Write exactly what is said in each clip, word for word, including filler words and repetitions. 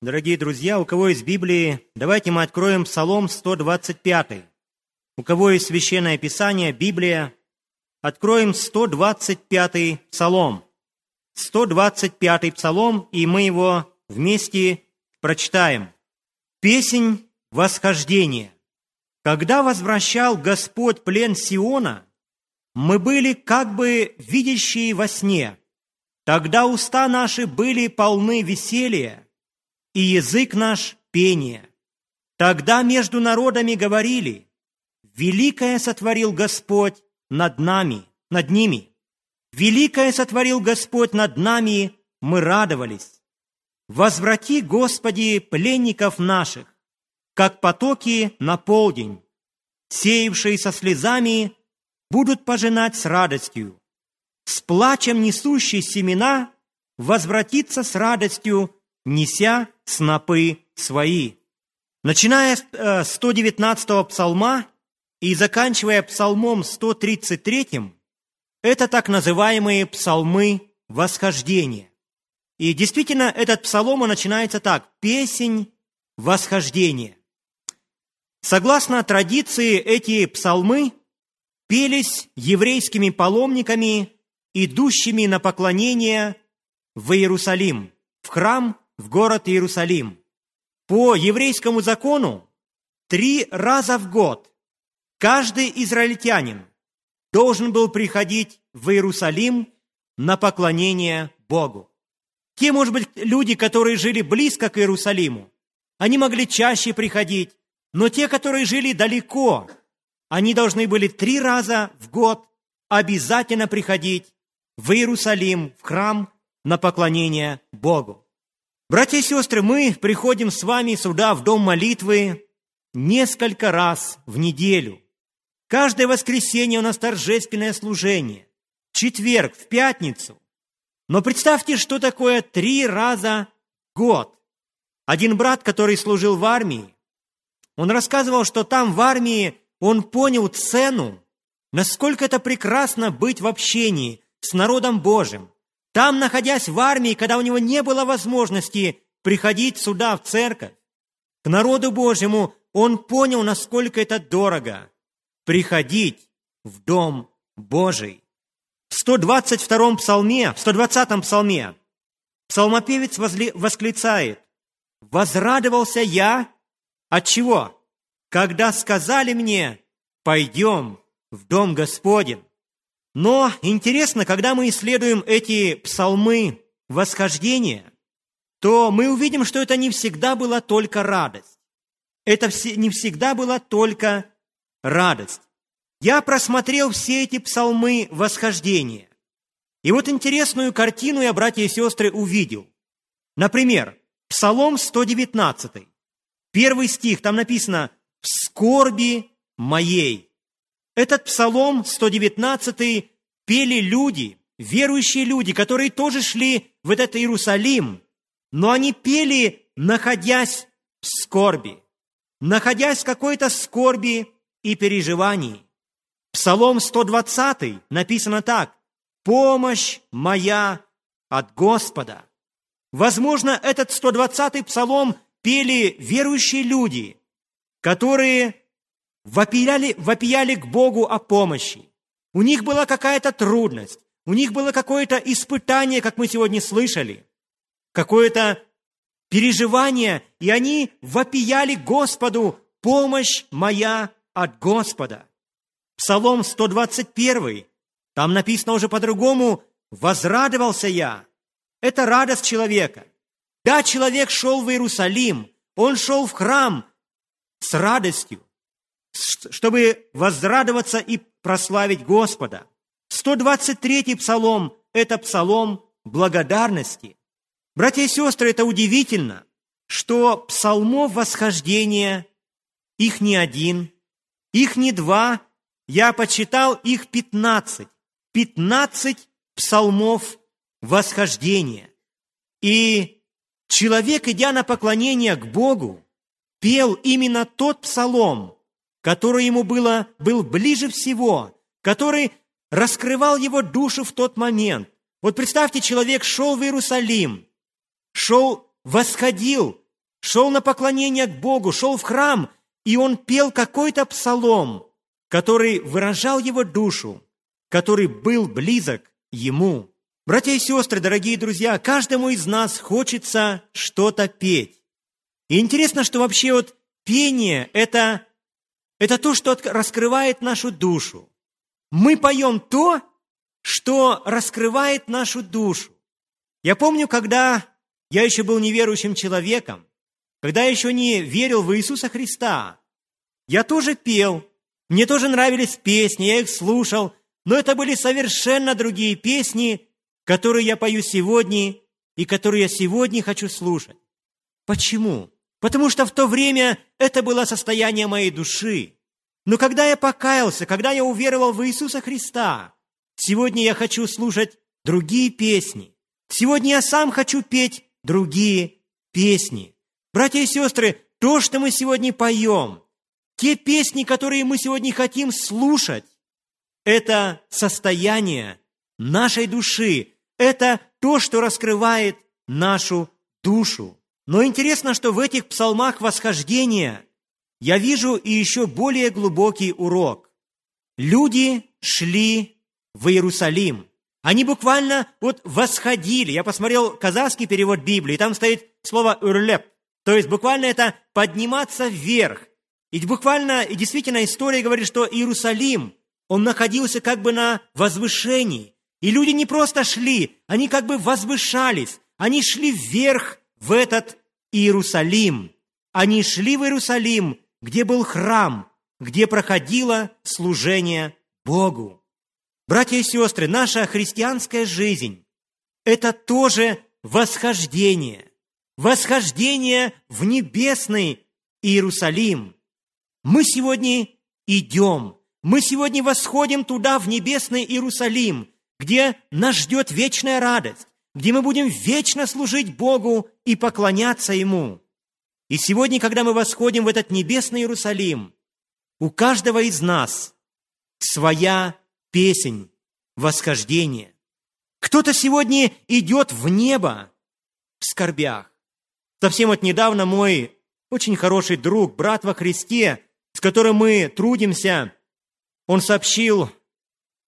дорогие друзья, у кого есть Библии, давайте мы откроем Псалом сто двадцать пять. У кого есть Священное Писание, Библия, откроем сто двадцать пятый Псалом. сто двадцать пятый Псалом, и мы его вместе прочитаем. Песнь восхождения. Когда возвращал Господь плен Сиона, мы были как бы видящие во сне. Тогда уста наши были полны веселья, и язык наш – пение. Тогда между народами говорили: «Великое сотворил Господь над нами, над ними. Великое сотворил Господь над нами, мы радовались. Возврати, Господи, пленников наших, как потоки на полдень. Сеявшие со слезами будут пожинать с радостью. С плачем несущие семена возвратится с радостью, неся снопы свои». Начиная с сто девятнадцатого псалма и заканчивая псалмом сто тридцать третьим, это так называемые псалмы восхождения. И действительно, этот псалом начинается так: «Песнь восхождения». Согласно традиции, эти псалмы пелись еврейскими паломниками, идущими на поклонение в Иерусалим, в храм, в город Иерусалим. По еврейскому закону три раза в год каждый израильтянин должен был приходить в Иерусалим на поклонение Богу. Те, может быть, люди, которые жили близко к Иерусалиму, они могли чаще приходить, но те, которые жили далеко, они должны были три раза в год обязательно приходить в Иерусалим, в храм, на поклонение Богу. Братья и сестры, мы приходим с вами сюда, в дом молитвы, несколько раз в неделю. Каждое воскресенье у нас торжественное служение, в четверг, в пятницу. Но представьте, что такое три раза в год. Один брат, который служил в армии, он рассказывал, что там в армии он понял цену, насколько это прекрасно быть в общении с народом Божьим. Там, находясь в армии, когда у него не было возможности приходить сюда, в церковь, к народу Божьему, он понял, насколько это дорого – приходить в дом Божий. В сто двадцать втором псалме, в сто двадцатом псалме псалмопевец восклицает: «Возрадовался я от чего? Когда сказали мне: пойдем в дом Господень». Но интересно, когда мы исследуем эти псалмы восхождения, то мы увидим, что это не всегда была только радость. Это не всегда была только радость. Я просмотрел все эти псалмы восхождения. И вот интересную картину я, братья и сестры, увидел. Например, Псалом сто девятнадцатый, первый стих, там написано: «В скорби моей». Этот псалом сто девятнадцатый пели люди, верующие люди, которые тоже шли в этот Иерусалим, но они пели, находясь в скорби, находясь в какой-то скорби и переживании. Псалом сто двадцатый написано так: «Помощь моя от Господа». Возможно, этот сто двадцатый псалом пели верующие люди, которые Вопияли, вопияли к Богу о помощи. У них была какая-то трудность, у них было какое-то испытание, как мы сегодня слышали, какое-то переживание, и они вопияли Господу: «Помощь моя от Господа». Псалом сто двадцать первый, там написано уже по-другому: «Возрадовался я». Это радость человека. Да, человек шел в Иерусалим, он шел в храм с радостью, чтобы возрадоваться и прославить Господа. сто двадцать третий псалом – это псалом благодарности. Братья и сестры, это удивительно, что псалмов восхождения их не один, их не два, я подсчитал их пятнадцать. Пятнадцать псалмов восхождения. И человек, идя на поклонение к Богу, пел именно тот псалом, который ему было, был ближе всего, который раскрывал его душу в тот момент. Вот представьте, человек шел в Иерусалим, шел, восходил, шел на поклонение к Богу, шел в храм, и он пел какой-то псалом, который выражал его душу, который был близок ему. Братья и сестры, дорогие друзья, каждому из нас хочется что-то петь. И интересно, что вообще вот пение – это, это то, что раскрывает нашу душу. Мы поем то, что раскрывает нашу душу. Я помню, когда я еще был неверующим человеком, когда я еще не верил в Иисуса Христа, я тоже пел, мне тоже нравились песни, я их слушал, но это были совершенно другие песни, которые я пою сегодня и которые я сегодня хочу слушать. Почему? Потому что в то время это было состояние моей души. Но когда я покаялся, когда я уверовал в Иисуса Христа, сегодня я хочу слушать другие песни. Сегодня я сам хочу петь другие песни. Братья и сестры, то, что мы сегодня поем, те песни, которые мы сегодня хотим слушать, это состояние нашей души. Это то, что раскрывает нашу душу. Но интересно, что в этих псалмах восхождения я вижу и еще более глубокий урок. Люди шли в Иерусалим. Они буквально вот восходили. Я посмотрел казахский перевод Библии, там стоит слово «урлеп». То есть буквально это подниматься вверх. И буквально, и действительно история говорит, что Иерусалим, он находился как бы на возвышении. И люди не просто шли, они как бы возвышались. Они шли вверх в этот Иерусалим. Они шли в Иерусалим, где был храм, где проходило служение Богу. Братья и сестры, наша христианская жизнь – это тоже восхождение. Восхождение в небесный Иерусалим. Мы сегодня идем, мы сегодня восходим туда, в небесный Иерусалим, где нас ждет вечная радость, где мы будем вечно служить Богу и поклоняться Ему. И сегодня, когда мы восходим в этот небесный Иерусалим, у каждого из нас своя песень восхождения. Кто-то сегодня идет в небо в скорбях. Совсем вот недавно мой очень хороший друг, брат во Христе, с которым мы трудимся, он сообщил,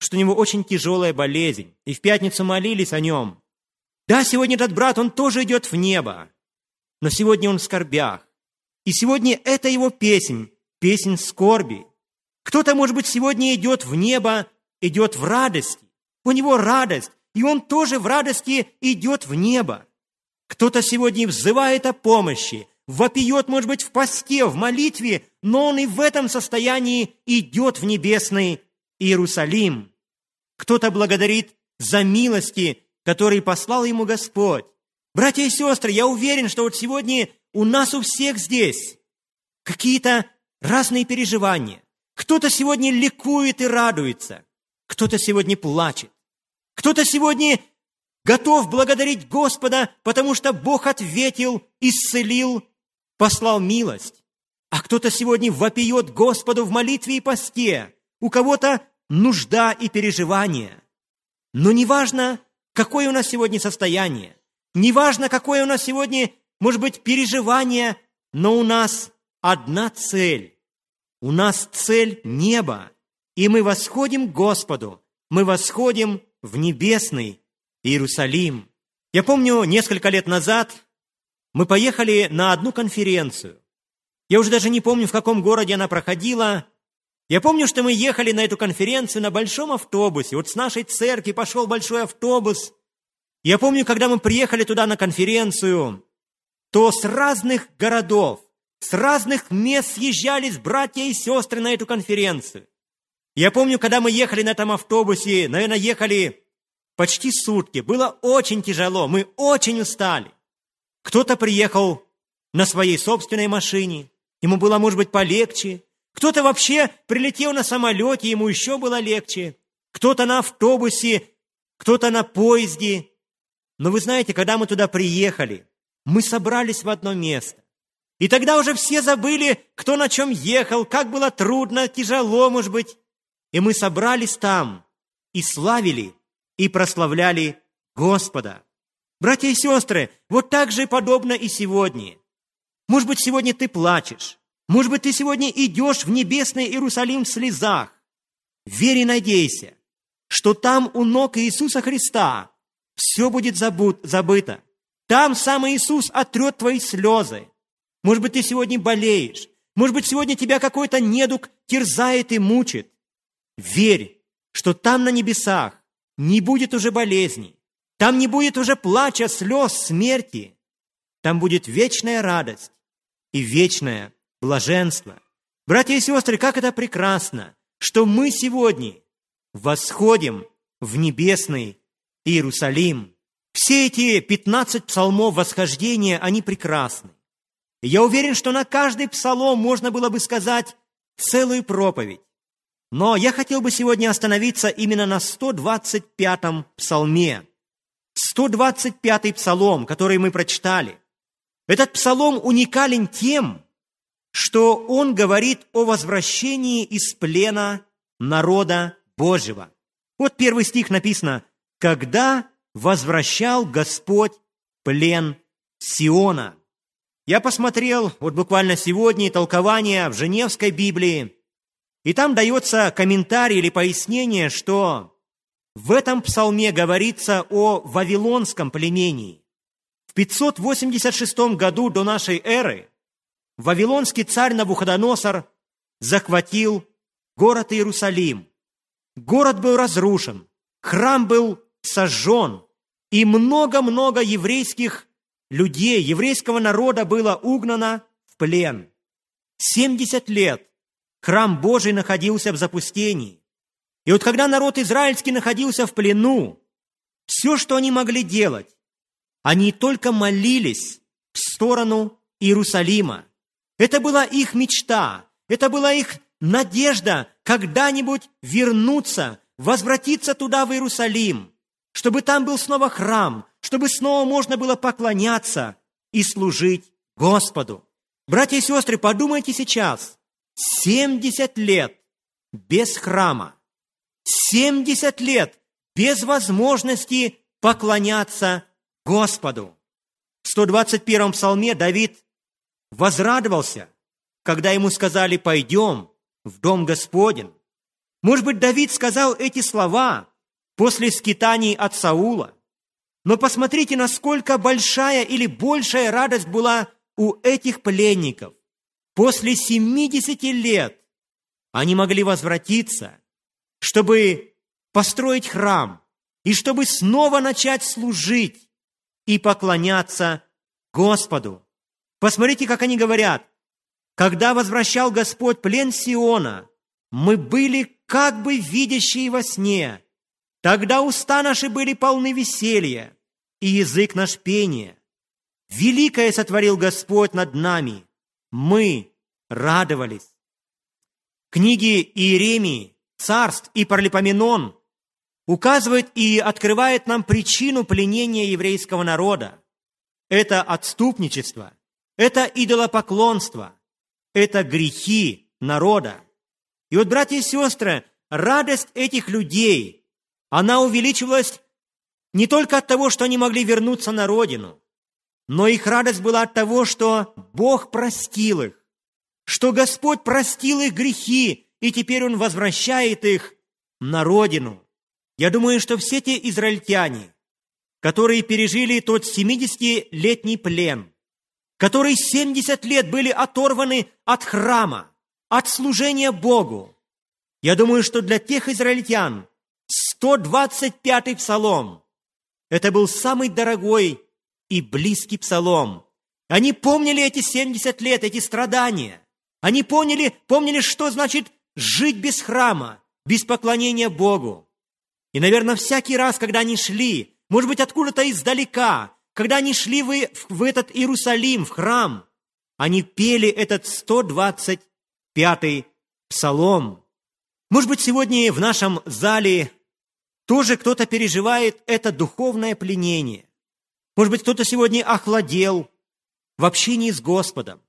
что у него очень тяжелая болезнь, и в пятницу молились о нем. Да, сегодня этот брат, он тоже идет в небо, но сегодня он в скорбях. И сегодня это его песнь, песнь скорби. Кто-то, может быть, сегодня идет в небо, идет в радости. У него радость, и он тоже в радости идет в небо. Кто-то сегодня взывает о помощи, вопиет, может быть, в посте, в молитве, но он и в этом состоянии идет в небесный Иерусалим. Кто-то благодарит за милости, которые послал ему Господь. Братья и сестры, я уверен, что вот сегодня у нас у всех здесь какие-то разные переживания. Кто-то сегодня ликует и радуется, кто-то сегодня плачет, кто-то сегодня готов благодарить Господа, потому что Бог ответил, исцелил, послал милость. А кто-то сегодня вопиет Господу в молитве и посте, у кого-то нужда и переживания. Но неважно, какое у нас сегодня состояние, неважно, какое у нас сегодня, может быть, переживание, но у нас одна цель. У нас цель – небо, и мы восходим к Господу, мы восходим в небесный Иерусалим. Я помню, несколько лет назад мы поехали на одну конференцию. Я уже даже не помню, в каком городе она проходила. Я помню, что мы ехали на эту конференцию на большом автобусе. Вот с нашей церкви пошел большой автобус. Я помню, когда мы приехали туда на конференцию, то с разных городов, с разных мест съезжались братья и сестры на эту конференцию. Я помню, когда мы ехали на этом автобусе, наверное, ехали почти сутки. Было очень тяжело, мы очень устали. Кто-то приехал на своей собственной машине, ему было, может быть, полегче. Кто-то вообще прилетел на самолете, ему еще было легче. Кто-то на автобусе, кто-то на поезде. Но вы знаете, когда мы туда приехали, мы собрались в одно место. И тогда уже все забыли, кто на чем ехал, как было трудно, тяжело, может быть. И мы собрались там и славили, и прославляли Господа. Братья и сестры, вот так же подобно и сегодня. Может быть, сегодня ты плачешь. Может быть, ты сегодня идешь в небесный Иерусалим в слезах. Верь и надейся, что там у ног Иисуса Христа все будет забу- забыто. Там сам Иисус отрет твои слезы. Может быть, ты сегодня болеешь. Может быть, сегодня тебя какой-то недуг терзает и мучит. Верь, что там на небесах не будет уже болезней. Там не будет уже плача, слез, смерти. Там будет вечная радость и вечное блаженство. Братья и сестры, как это прекрасно, что мы сегодня восходим в небесный Иерусалим. Все эти пятнадцать псалмов восхождения, они прекрасны. Я уверен, что на каждый псалом можно было бы сказать целую проповедь. Но я хотел бы сегодня остановиться именно на сто двадцать пятом псалме. сто двадцать пятый псалом, который мы прочитали. Этот псалом уникален тем, что он говорит о возвращении из плена народа Божьего. Вот первый стих написано: «Когда возвращал Господь плен Сиона». Я посмотрел, вот буквально сегодня, толкование в Женевской Библии, и там дается комментарий или пояснение, что в этом псалме говорится о вавилонском пленении. В пятьсот восемьдесят шестом году до нашей эры вавилонский царь Навуходоносор захватил город Иерусалим. Город был разрушен, храм был сожжен, и много-много еврейских людей, еврейского народа было угнано в плен. семьдесят лет храм Божий находился в запустении. И вот когда народ израильский находился в плену, все, что они могли делать, они только молились в сторону Иерусалима. Это была их мечта, это была их надежда когда-нибудь вернуться, возвратиться туда, в Иерусалим, чтобы там был снова храм, чтобы снова можно было поклоняться и служить Господу. Братья и сестры, подумайте сейчас. семьдесят лет без храма, семьдесят лет без возможности поклоняться Господу. В сто двадцать первом псалме Давид возрадовался, когда ему сказали: «Пойдем в дом Господень». Может быть, Давид сказал эти слова после скитаний от Саула. Но посмотрите, насколько большая или большая радость была у этих пленников. После семидесяти лет они могли возвратиться, чтобы построить храм и чтобы снова начать служить и поклоняться Господу. Посмотрите, как они говорят: «Когда возвращал Господь плен Сиона, мы были как бы видящие во сне. Тогда уста наши были полны веселья, и язык наш пения. Великое сотворил Господь над нами, мы радовались». Книги Иеремии, Царств и Паралипоменон указывают и открывают нам причину пленения еврейского народа. Это отступничество, это идолопоклонство, это грехи народа. И вот, братья и сестры, радость этих людей, она увеличивалась не только от того, что они могли вернуться на родину, но их радость была от того, что Бог простил их, что Господь простил их грехи, и теперь Он возвращает их на родину. Я думаю, что все те израильтяне, которые пережили тот семидесятилетний плен, которые семьдесят лет были оторваны от храма, от служения Богу, я думаю, что для тех израильтян сто двадцать пятый псалом – это был самый дорогой и близкий псалом. Они помнили эти семьдесят лет, эти страдания. Они помнили, помнили, что значит жить без храма, без поклонения Богу. И, наверное, всякий раз, когда они шли, может быть, откуда-то издалека, когда они шли в, в этот Иерусалим, в храм, Они пели этот сто двадцать пятый псалом. Может быть, сегодня в нашем зале тоже кто-то переживает это духовное пленение. Может быть, кто-то сегодня охладел в общении с Господом.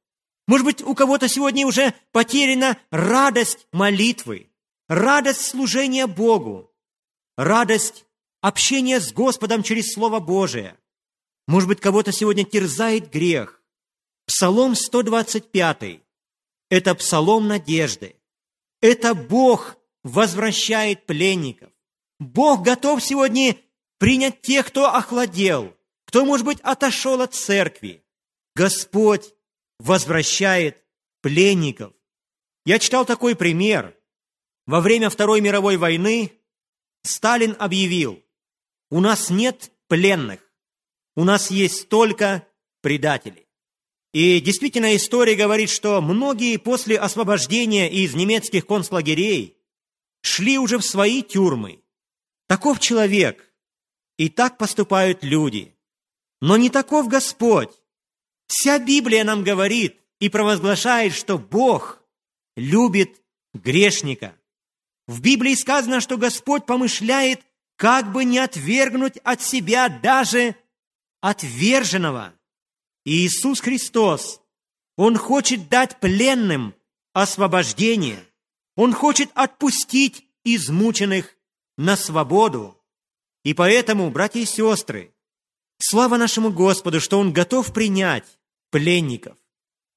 Может быть, у кого-то сегодня уже потеряна радость молитвы, радость служения Богу, радость общения с Господом через Слово Божие. Может быть, кого-то сегодня терзает грех. Псалом сто двадцать пятый – это псалом надежды. Это Бог возвращает пленников. Бог готов сегодня принять тех, кто охладел, кто, может быть, отошел от церкви. Господь возвращает пленников. Я читал такой пример. Во время Второй мировой войны Сталин объявил: у нас нет пленных, у нас есть только предатели. И действительно история говорит, что многие после освобождения из немецких концлагерей шли уже в свои тюрьмы. Таков человек, и так поступают люди. Но не таков Господь. Вся Библия нам говорит и провозглашает, что Бог любит грешника. В Библии сказано, что Господь помышляет, как бы не отвергнуть от себя даже отверженного. И Иисус Христос, Он хочет дать пленным освобождение. Он хочет отпустить измученных на свободу. И поэтому, братья и сестры, слава нашему Господу, что Он готов принять пленников.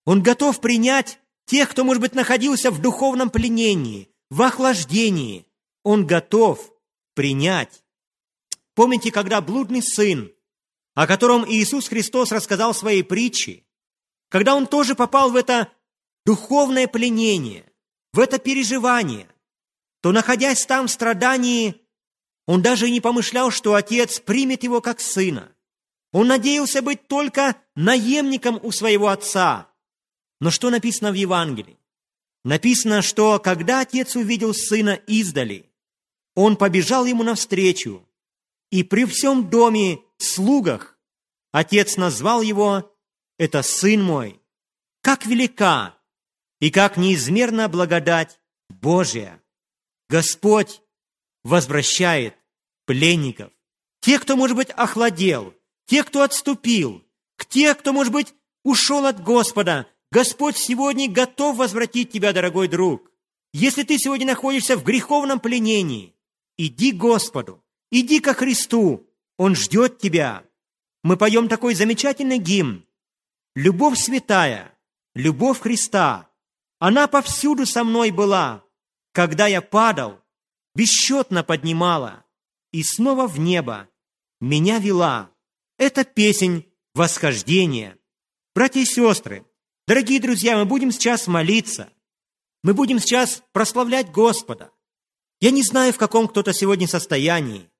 Он готов принять тех, кто, может быть, находился в духовном пленении, в охлаждении. Он готов принять. Помните, когда блудный сын, о котором Иисус Христос рассказал в своей притче, когда он тоже попал в это духовное пленение, в это переживание, то, находясь там в страдании, он даже и не помышлял, что отец примет его как сына. Он надеялся быть только наемником у своего отца. Но что написано в Евангелии? Написано, что когда отец увидел сына издали, он побежал ему навстречу, и при всем доме слугах отец назвал его: «Это сын мой». Как велика и как неизмерна благодать Божия! Господь возвращает пленников. Те, кто, может быть, охладел, те, кто отступил, к тех, кто, может быть, ушел от Господа, Господь сегодня готов возвратить тебя, дорогой друг. Если ты сегодня находишься в греховном пленении, иди к Господу, иди ко Христу, Он ждет тебя. Мы поем такой замечательный гимн: «Любовь святая, любовь Христа, она повсюду со мной была, когда я падал, бесчетно поднимала, и снова в небо меня вела». Это песнь восхождения. Братья и сестры, дорогие друзья, мы будем сейчас молиться. Мы будем сейчас прославлять Господа. Я не знаю, в каком кто-то сегодня состоянии,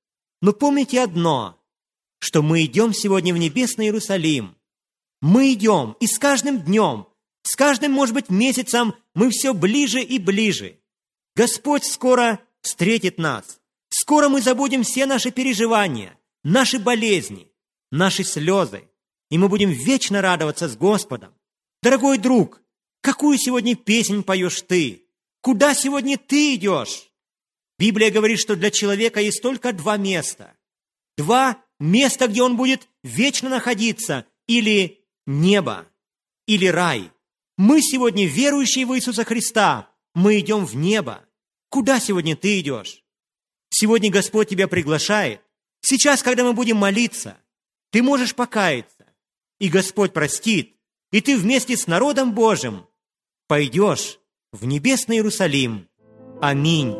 но помните одно, что мы идем сегодня в небесный Иерусалим. Мы идем, и с каждым днем, с каждым, может быть, месяцем мы все ближе и ближе. Господь скоро встретит нас. Скоро мы забудем все наши переживания, наши болезни, наши слезы, и мы будем вечно радоваться с Господом. Дорогой друг, какую сегодня песнь поешь ты? Куда сегодня ты идешь? Библия говорит, что для человека есть только два места. Два места, где он будет вечно находиться, или небо, или рай. Мы сегодня, верующие в Иисуса Христа, мы идем в небо. Куда сегодня ты идешь? Сегодня Господь тебя приглашает. Сейчас, когда мы будем молиться, ты можешь покаяться, и Господь простит, и ты вместе с народом Божьим пойдешь в небесный Иерусалим. Аминь.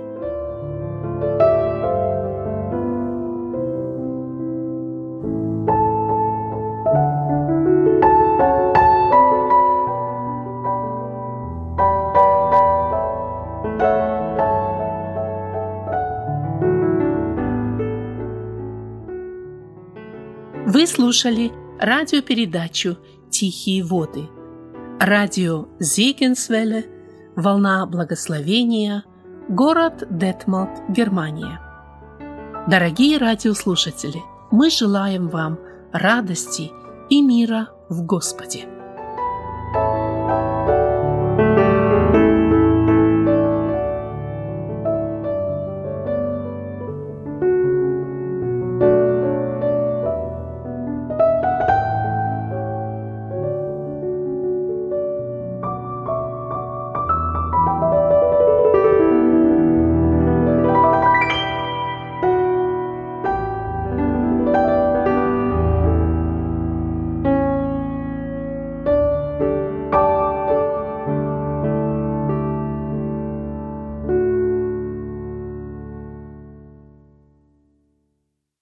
Вы слушали радиопередачу «Тихие воды». Радио Зейгенсвелль, волна благословения, город Детмольд, Германия. Дорогие радиослушатели, мы желаем вам радости и мира в Господе.